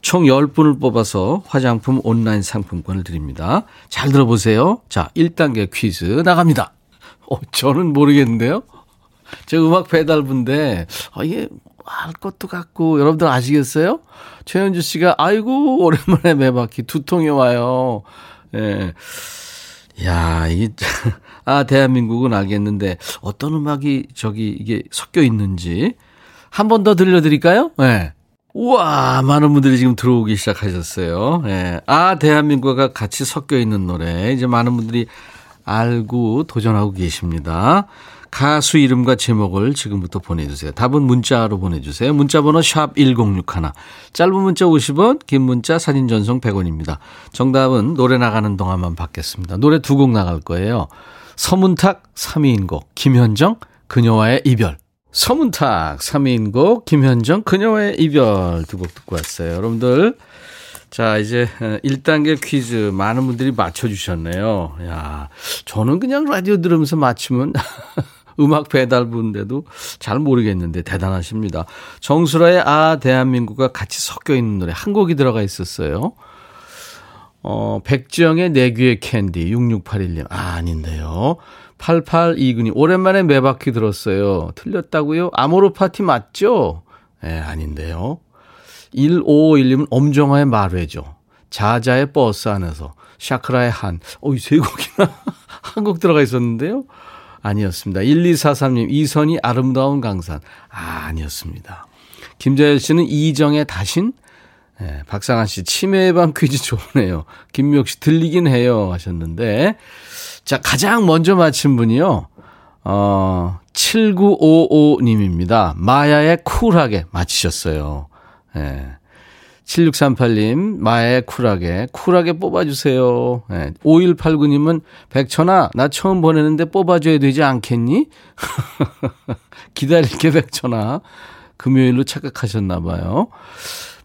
총 열 분을 뽑아서 화장품 온라인 상품권을 드립니다. 잘 들어보세요. 자, 일 단계 퀴즈 나갑니다. 어, 저는 모르겠는데요. 제 음악 배달부인데 아, 이게 알 것도 같고. 여러분들 아시겠어요? 최현주 씨가 아이고 오랜만에 매바퀴 두통이 와요. 예. 야, 이 아 대한민국은 알겠는데 어떤 음악이 저기 이게 섞여 있는지 한 번 더 들려드릴까요? 예. 우와, 많은 분들이 지금 들어오기 시작하셨어요. 예. 아 대한민국과 같이 섞여 있는 노래. 이제 많은 분들이 알고 도전하고 계십니다. 가수 이름과 제목을 지금부터 보내주세요. 답은 문자로 보내주세요. 문자번호 샵 천육십일, 짧은 문자 오십 원, 긴 문자 사진 전송 백 원입니다. 정답은 노래 나가는 동안만 받겠습니다. 노래 두 곡 나갈 거예요. 서문탁 삼 위인곡, 김현정 그녀와의 이별. 서문탁 삼 위인곡, 김현정 그녀와의 이별 두 곡 듣고 왔어요. 여러분들, 자, 이제 일 단계 퀴즈 많은 분들이 맞춰주셨네요. 야, 저는 그냥 라디오 들으면서 맞추면 음악 배달부인데도 잘 모르겠는데 대단하십니다. 정수라의 아 대한민국과 같이 섞여 있는 노래 한 곡이 들어가 있었어요. 어, 백지영의 내 귀의 캔디. 육육팔일 님 아, 아닌데요. 팔팔이구 님 오랜만에 매바퀴 들었어요. 틀렸다고요? 아모르 파티 맞죠? 예, 아닌데요. 일오오일 님은 엄정화의 말회죠. 자자의 버스 안에서, 샤크라의 한. 어이, 세 곡이나 한 곡 들어가 있었는데요. 아니었습니다. 일이사삼 님 이선희 아름다운 강산. 아, 아니었습니다. 김자열 씨는 이정의 다신. 네, 박상아 씨 치매의 밤 퀴즈 좋으네요. 김미옥 씨 들리긴 해요 하셨는데, 자, 가장 먼저 맞힌 분이요. 어, 칠구오오 님입니다. 마야의 쿨하게 맞히셨어요. 예. 칠육삼팔 님 마의 쿨하게 쿨하게 뽑아주세요. 예. 오일팔구 님은 백천아 나 처음 보내는데 뽑아줘야 되지 않겠니? 기다릴게 백천아. 금요일로 착각하셨나 봐요.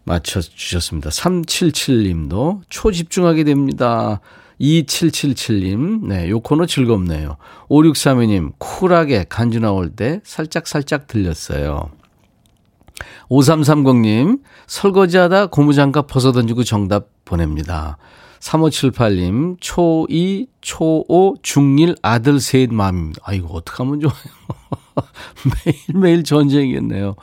맞춰주셨습니다. 삼칠칠 님도 초집중하게 됩니다. 이칠칠칠 님 네, 요 코너 즐겁네요. 오육삼이 님 쿨하게 간주 나올 때 살짝살짝 들렸어요. 오삼삼공 님 설거지하다 고무장갑 벗어던지고 정답 보냅니다. 삼오칠팔 님, 초이, 초오, 중일 아들 셋 맘입니다. 아이고, 어떡하면 좋아요. 매일매일 전쟁이겠네요.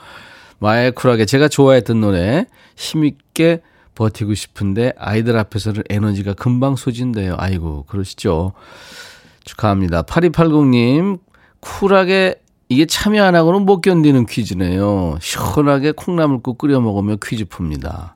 마이쿨하게 제가 좋아했던 노래 힘있게 버티고 싶은데 아이들 앞에서는 에너지가 금방 소진돼요. 아이고, 그러시죠. 축하합니다. 팔이팔공 님, 쿨하게 이게 참여 안 하고는 못 견디는 퀴즈네요. 시원하게 콩나물국 끓여 먹으며 퀴즈 풉니다.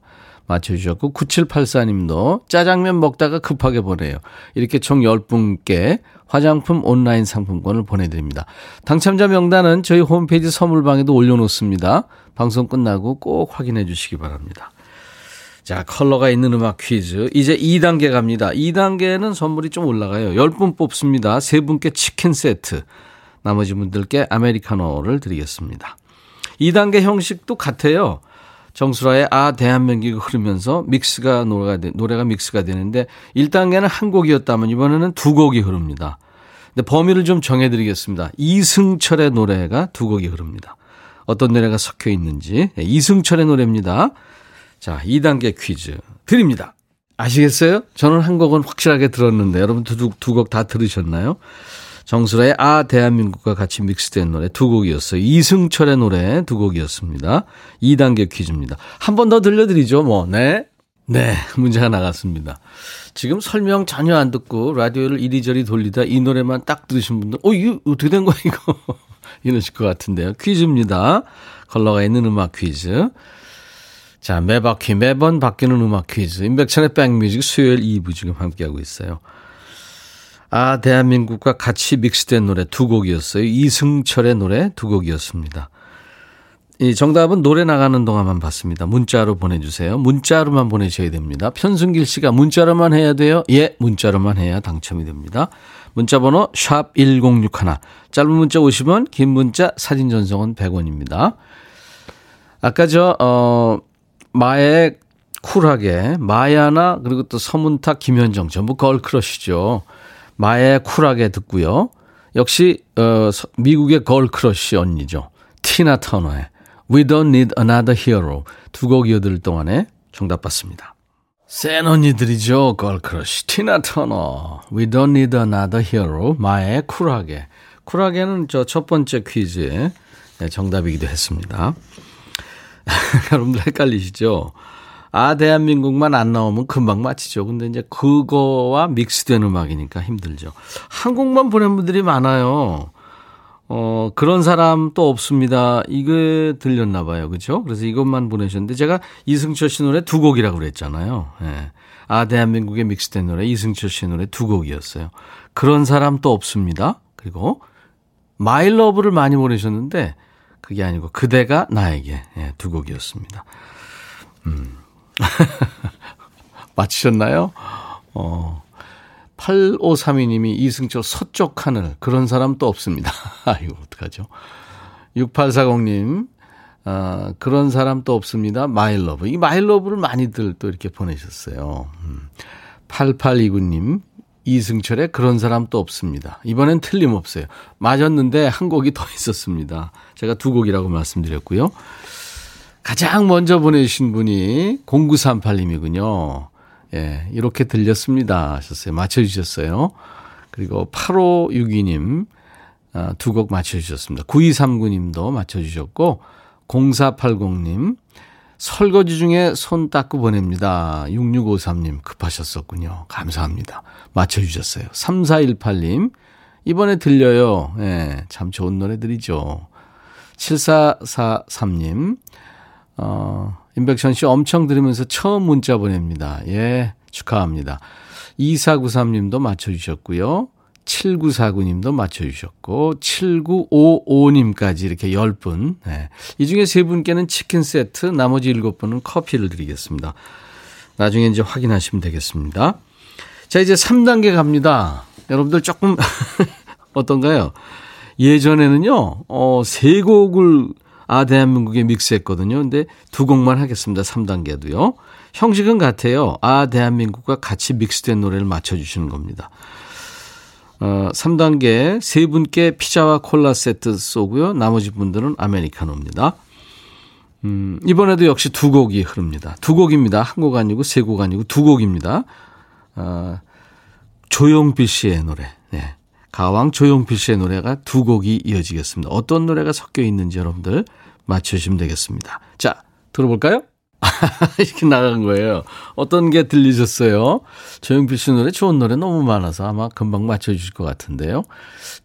맞춰주셨고, 구칠팔사 님도 짜장면 먹다가 급하게 보내요. 이렇게 총 열 분께 화장품 온라인 상품권을 보내드립니다. 당첨자 명단은 저희 홈페이지 선물방에도 올려놓습니다. 방송 끝나고 꼭 확인해 주시기 바랍니다. 자, 컬러가 있는 음악 퀴즈. 이제 이 단계 갑니다. 이 단계는 선물이 좀 올라가요. 열 분 뽑습니다. 세 분께 치킨 세트. 나머지 분들께 아메리카노를 드리겠습니다. 이 단계 형식도 같아요. 정수라의 아 대한민국이 흐르면서 믹스가 노래가, 노래가 믹스가 되는데 일 단계는 한 곡이었다면 이번에는 두 곡이 흐릅니다. 근데 범위를 좀 정해드리겠습니다. 이승철의 노래가 두 곡이 흐릅니다. 어떤 노래가 섞여 있는지. 이승철의 노래입니다. 자, 이 단계 퀴즈 드립니다. 아시겠어요? 저는 한 곡은 확실하게 들었는데 여러분 두, 두 곡 다 들으셨나요? 정수라의 아 대한민국과 같이 믹스된 노래 두 곡이었어요. 이승철의 노래 두 곡이었습니다. 이 단계 퀴즈입니다. 한 번 더 들려드리죠. 뭐, 네. 네, 문제가 나갔습니다. 지금 설명 전혀 안 듣고 라디오를 이리저리 돌리다 이 노래만 딱 들으신 분들, 어, 이거 어떻게 된 거야, 이거? 이러실 것 같은데요. 퀴즈입니다. 컬러가 있는 음악 퀴즈. 자, 매바퀴, 매번 바뀌는 음악 퀴즈. 인백천의 백뮤직 수요일 이 부 지금 함께하고 있어요. 아, 대한민국과 같이 믹스된 노래 두 곡이었어요. 이승철의 노래 두 곡이었습니다. 이 정답은 노래 나가는 동안만 봤습니다. 문자로 보내주세요. 문자로만 보내셔야 됩니다. 편순길 씨가 문자로만 해야 돼요? 예, 문자로만 해야 당첨이 됩니다. 문자번호 샵 천육십일, 짧은 문자 오십 원, 긴 문자 사진 전송은 백 원입니다. 아까 저 어, 마에 쿨하게 마야나 그리고 또 서문탁, 김현정 전부 걸크러쉬죠. 마에 쿨하게 듣고요. 역시 어, 미국의 걸크러쉬 언니죠. 티나 터너의 We Don't Need Another Hero 두 곡 이어들 동안에 정답 봤습니다. 센 언니들이죠. 걸크러쉬 티나 터너 We Don't Need Another Hero 마에 쿨하게. 쿨하게는 저 첫 번째 퀴즈의 정답이기도 했습니다. 여러분들 헷갈리시죠? 아, 대한민국만 안 나오면 금방 맞히죠. 근데 이제 그거와 믹스된 음악이니까 힘들죠. 한국만 보낸 분들이 많아요. 어, 그런 사람 또 없습니다. 이게 들렸나 봐요. 그렇죠? 그래서 이것만 보내셨는데 제가 이승철 씨 노래 두 곡이라고 그랬잖아요. 예. 아, 대한민국의 믹스된 노래, 이승철 씨 노래 두 곡이었어요. 그런 사람 또 없습니다. 그리고 마이 러브를 많이 보내셨는데 그게 아니고 그대가 나에게. 예, 두 곡이었습니다. 음. 맞히셨나요? 어, 팔오삼이 님이 이승철 서쪽 하늘 그런 사람 또 없습니다. 아이고 어떡하죠. 육팔사공 님 어, 그런 사람 또 없습니다. 마일러브. 이 마일러브를 많이들 또 이렇게 보내셨어요. 음. 팔팔이구 님 이승철의 그런 사람 또 없습니다. 이번엔 틀림없어요. 맞았는데 한 곡이 더 있었습니다. 제가 두 곡이라고 말씀드렸고요. 가장 먼저 보내주신 분이 공구삼팔 님이군요. 예, 이렇게 들렸습니다 하셨어요. 맞춰주셨어요. 그리고 팔오육이 님 아, 두 곡 맞춰주셨습니다. 구이삼구 님도 맞춰주셨고 공사팔공 님 설거지 중에 손 닦고 보냅니다. 육육오삼 님 급하셨었군요. 감사합니다. 맞춰주셨어요. 삼사일팔 님 이번에 들려요. 예, 참 좋은 노래들이죠. 칠사사삼 님 어, 임백천 씨 엄청 들으면서 처음 문자 보냅니다. 예, 축하합니다. 이사구삼 님도 맞춰주셨고요. 칠구사구 님도 맞춰주셨고, 칠구오오 님까지 이렇게 열 분. 예. 이 중에 세 분께는 치킨 세트, 나머지 일곱 분은 커피를 드리겠습니다. 나중에 이제 확인하시면 되겠습니다. 자, 이제 삼 단계 갑니다. 여러분들 조금, 어떤가요? 예전에는요, 어, 세 곡을 아, 대한민국에 믹스했거든요. 근데 두 곡만 하겠습니다. 삼 단계도요. 형식은 같아요. 아, 대한민국과 같이 믹스된 노래를 맞춰주시는 겁니다. 어, 삼 단계 세 분께 피자와 콜라 세트 쏘고요. 나머지 분들은 아메리카노입니다. 음, 이번에도 역시 두 곡이 흐릅니다. 두 곡입니다. 한 곡 아니고 세 곡 아니고 두 곡입니다. 어, 조용필 씨의 노래, 네. 가왕 조용필 씨의 노래가 두 곡이 이어지겠습니다. 어떤 노래가 섞여 있는지 여러분들 맞추시면 되겠습니다. 자, 들어볼까요? 이렇게 나간 거예요. 어떤 게 들리셨어요? 조용필 씨 노래 좋은 노래 너무 많아서 아마 금방 맞춰주실 것 같은데요.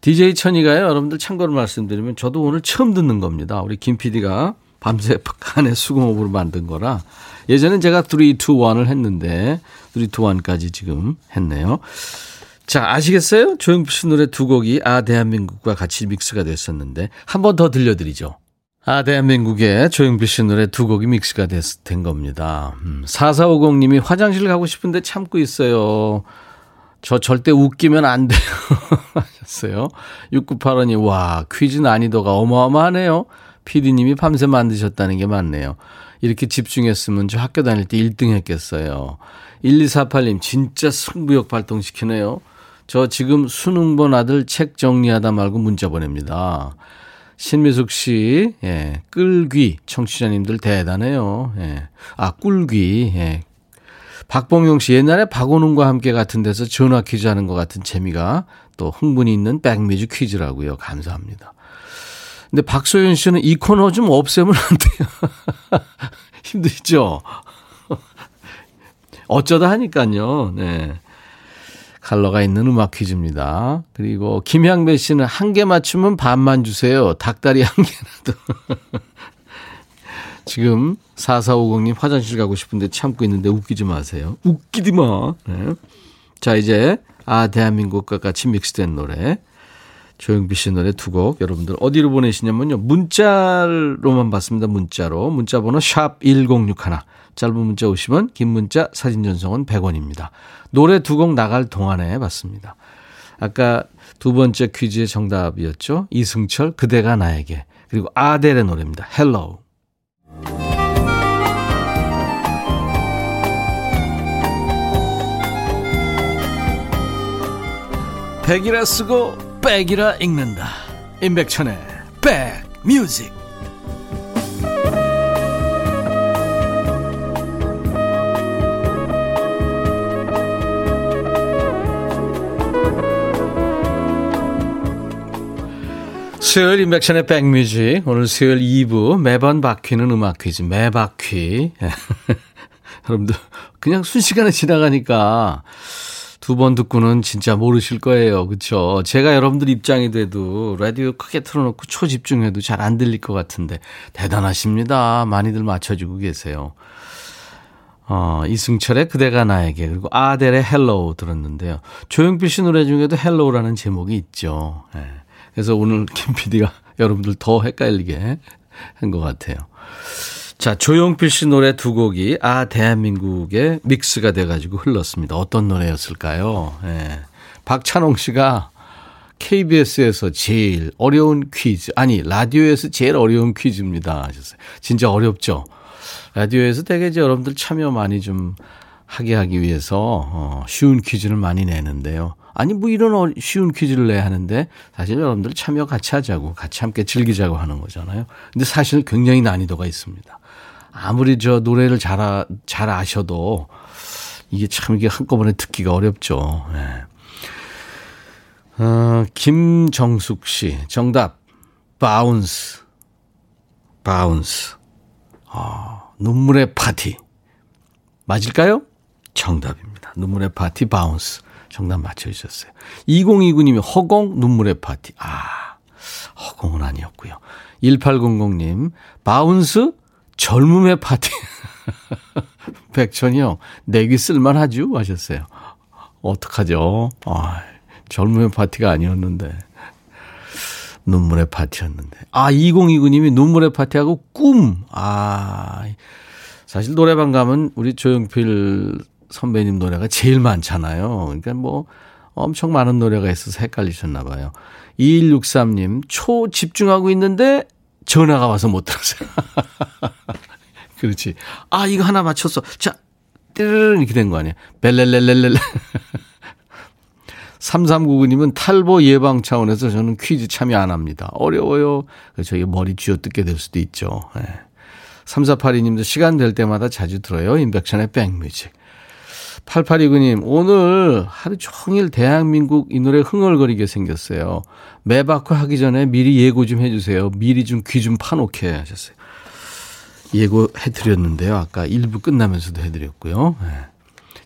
디제이 천이가요, 여러분들 참고로 말씀드리면 저도 오늘 처음 듣는 겁니다. 우리 김 피디가 밤새 칸에 수공업으로 만든 거라. 예전엔 제가 삼, 이, 일을 했는데 삼, 이, 일까지 지금 했네요. 자, 아시겠어요? 조용필 씨 노래 두 곡이 아 대한민국과 같이 믹스가 됐었는데 한 번 더 들려드리죠. 아, 대한민국의 조용필 씨 노래 두 곡이 믹스가 됐, 된 겁니다. 음, 사사오공님이 화장실 가고 싶은데 참고 있어요. 저 절대 웃기면 안 돼요. 하셨어요. 육구팔오님, 와, 퀴즈 난이도가 어마어마하네요. 피디님이 밤새 만드셨다는 게 맞네요. 이렇게 집중했으면 저 학교 다닐 때 일 등 했겠어요. 일이사팔님, 진짜 승부욕 발동시키네요. 저 지금 수능 본 아들 책 정리하다 말고 문자 보냅니다. 신미숙 씨, 예, 끌귀, 청취자님들 대단해요. 예. 아, 꿀귀, 예. 박봉용 씨, 옛날에 박원웅과 함께 같은 데서 전화 퀴즈 하는 것 같은 재미가 또 흥분이 있는 백미주 퀴즈라고요. 감사합니다. 근데 박소연 씨는 이 코너 좀 없애면 안 돼요. 힘들죠? 어쩌다 하니까요. 네. 컬러가 있는 음악 퀴즈입니다. 그리고 김향배 씨는 한 개 맞추면 반만 주세요. 닭다리 한 개라도. 지금 사사오공님 화장실 가고 싶은데 참고 있는데 웃기지 마세요. 웃기지 마. 네. 자, 이제 아 대한민국과 같이 믹스된 노래. 조용필 씨 노래 두 곡. 여러분들 어디로 보내시냐면요. 문자로만 받습니다. 문자로. 문자 번호 샵 천육십일. 짧은 문자 오십 원, 긴 문자 사진 전송은 백 원입니다. 노래 두 곡 나갈 동안에 받습니다. 아까 두 번째 퀴즈의 정답이었죠. 이승철 그대가 나에게. 그리고 아델의 노래입니다. 헬로우. 백이라 쓰고 백이라 읽는다. 임백천의 백뮤직. 수요일 임백천의 백뮤직. 오늘 수요일 이 부 매번 바뀌는 음악 퀴즈 매바퀴. 여러분들 그냥 순식간에 지나가니까 두 번 듣고는 진짜 모르실 거예요. 그렇죠? 제가 여러분들 입장이 돼도 라디오 크게 틀어놓고 초집중해도 잘 안 들릴 것 같은데 대단하십니다. 많이들 맞춰주고 계세요. 어, 이승철의 그대가 나에게 그리고 아델의 헬로우 들었는데요. 조용필 씨 노래 중에도 헬로우라는 제목이 있죠. 네. 그래서 오늘 김 피디가 여러분들 더 헷갈리게 한 것 같아요. 자, 조용필 씨 노래 두 곡이 아 대한민국의 믹스가 돼가지고 흘렀습니다. 어떤 노래였을까요? 예. 박찬홍 씨가 케이비에스에서 제일 어려운 퀴즈, 아니 라디오에서 제일 어려운 퀴즈입니다 하셨어요. 진짜 어렵죠. 라디오에서 되게 이제 여러분들 참여 많이 좀 하게 하기 위해서 어, 쉬운 퀴즈를 많이 내는데요. 아니 뭐 이런 쉬운 퀴즈를 내야 하는데 사실 여러분들 참여 같이 하자고 같이 함께 즐기자고 하는 거잖아요. 근데 사실 굉장히 난이도가 있습니다. 아무리 저 노래를 잘, 아, 잘 아셔도 이게 참 이게 한꺼번에 듣기가 어렵죠. 네. 어, 김정숙 씨 정답 바운스 바운스 어, 눈물의 파티 맞을까요? 정답입니다. 눈물의 파티 바운스 정답 맞춰주셨어요. 이공이구님이 허공 눈물의 파티. 아, 허공은 아니었고요. 일팔공공님 바운스 젊음의 파티. 백천이 형 내기 쓸만하죠 하셨어요. 어떡하죠? 아, 젊음의 파티가 아니었는데 눈물의 파티였는데. 아, 이공이구님이 눈물의 파티하고 꿈. 아, 사실 노래방 가면 우리 조용필 선배님 노래가 제일 많잖아요. 그러니까 뭐 엄청 많은 노래가 있어서 헷갈리셨나 봐요. 이일육삼님 초 집중하고 있는데 전화가 와서 못 들었어요. 그렇지. 아 이거 하나 맞췄어. 자 띠르르 이렇게 된 거 아니야. 벨렐렐렐렐. 삼삼구구님은 탈보 예방 차원에서 저는 퀴즈 참여 안 합니다. 어려워요. 그래서 이게 머리 쥐어뜯게 될 수도 있죠. 네. 삼사팔이님도 시간 될 때마다 자주 들어요. 인백션의 백뮤직. 팔팔이구 님, 오늘 하루 종일 대한민국 이 노래 흥얼거리게 생겼어요. 매박화 하기 전에 미리 예고 좀 해주세요. 미리 좀 귀 좀 파놓게 하셨어요. 예고해드렸는데요. 아까 일 부 끝나면서도 해드렸고요. 네.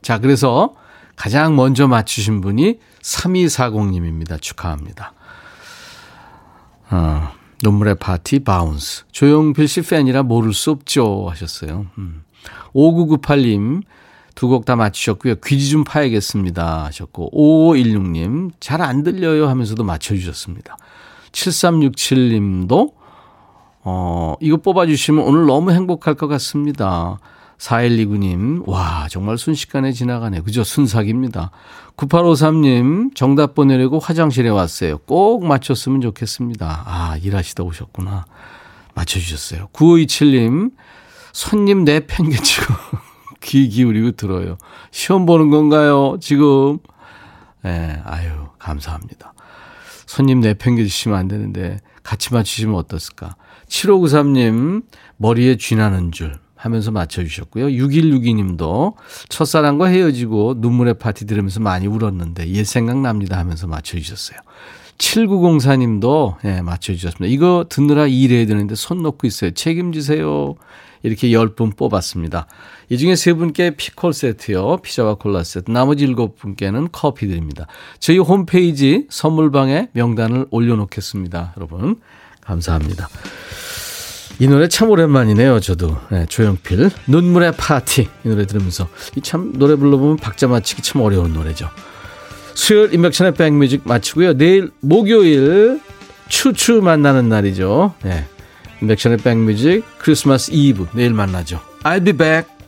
자, 그래서 가장 먼저 맞추신 분이 삼이사공 님입니다. 축하합니다. 어, 눈물의 파티 바운스. 조용필 씨 팬이라 모를 수 없죠 하셨어요. 음. 오구구팔 님 두 곡 다 맞추셨고요. 귀지 좀 파야겠습니다 하셨고, 오오일육 님 잘 안 들려요 하면서도 맞춰주셨습니다. 칠삼육칠 님도 어, 이거 뽑아주시면 오늘 너무 행복할 것 같습니다. 사일이구 님 와 정말 순식간에 지나가네. 그죠? 순삭입니다. 구팔오삼 님 정답 보내려고 화장실에 왔어요. 꼭 맞췄으면 좋겠습니다. 아, 일하시다 오셨구나. 맞춰주셨어요. 구오이칠 님 손님 내팽개치고 귀 기울이고 들어요. 시험 보는 건가요 지금? 네, 아유 감사합니다. 손님 내팽개치시면 안 되는데 같이 맞추시면 어떻을까. 칠오구삼 님 머리에 쥐나는 줄 하면서 맞춰주셨고요. 육일육이 님도 첫사랑과 헤어지고 눈물의 파티 들으면서 많이 울었는데 옛 생각납니다 하면서 맞춰주셨어요. 칠구공사 님도 예, 맞춰주셨습니다. 이거 듣느라 일해야 되는데 손 놓고 있어요. 책임지세요. 이렇게 십 분 뽑았습니다. 이 중에 세 분께 피콜 세트요. 피자와 콜라 세트. 나머지 일곱 분께는 커피 드립니다. 저희 홈페이지 선물방에 명단을 올려놓겠습니다. 여러분 감사합니다. 이 노래 참 오랜만이네요. 저도 네, 조용필 눈물의 파티 이 노래 들으면서 이 참 노래 불러보면 박자 맞추기 참 어려운 노래죠. 수요일 인백천의 백뮤직 마치고요. 내일 목요일 추추 만나는 날이죠. 네, 인백천의 백뮤직 크리스마스 이브 내일 만나죠. I'll be back.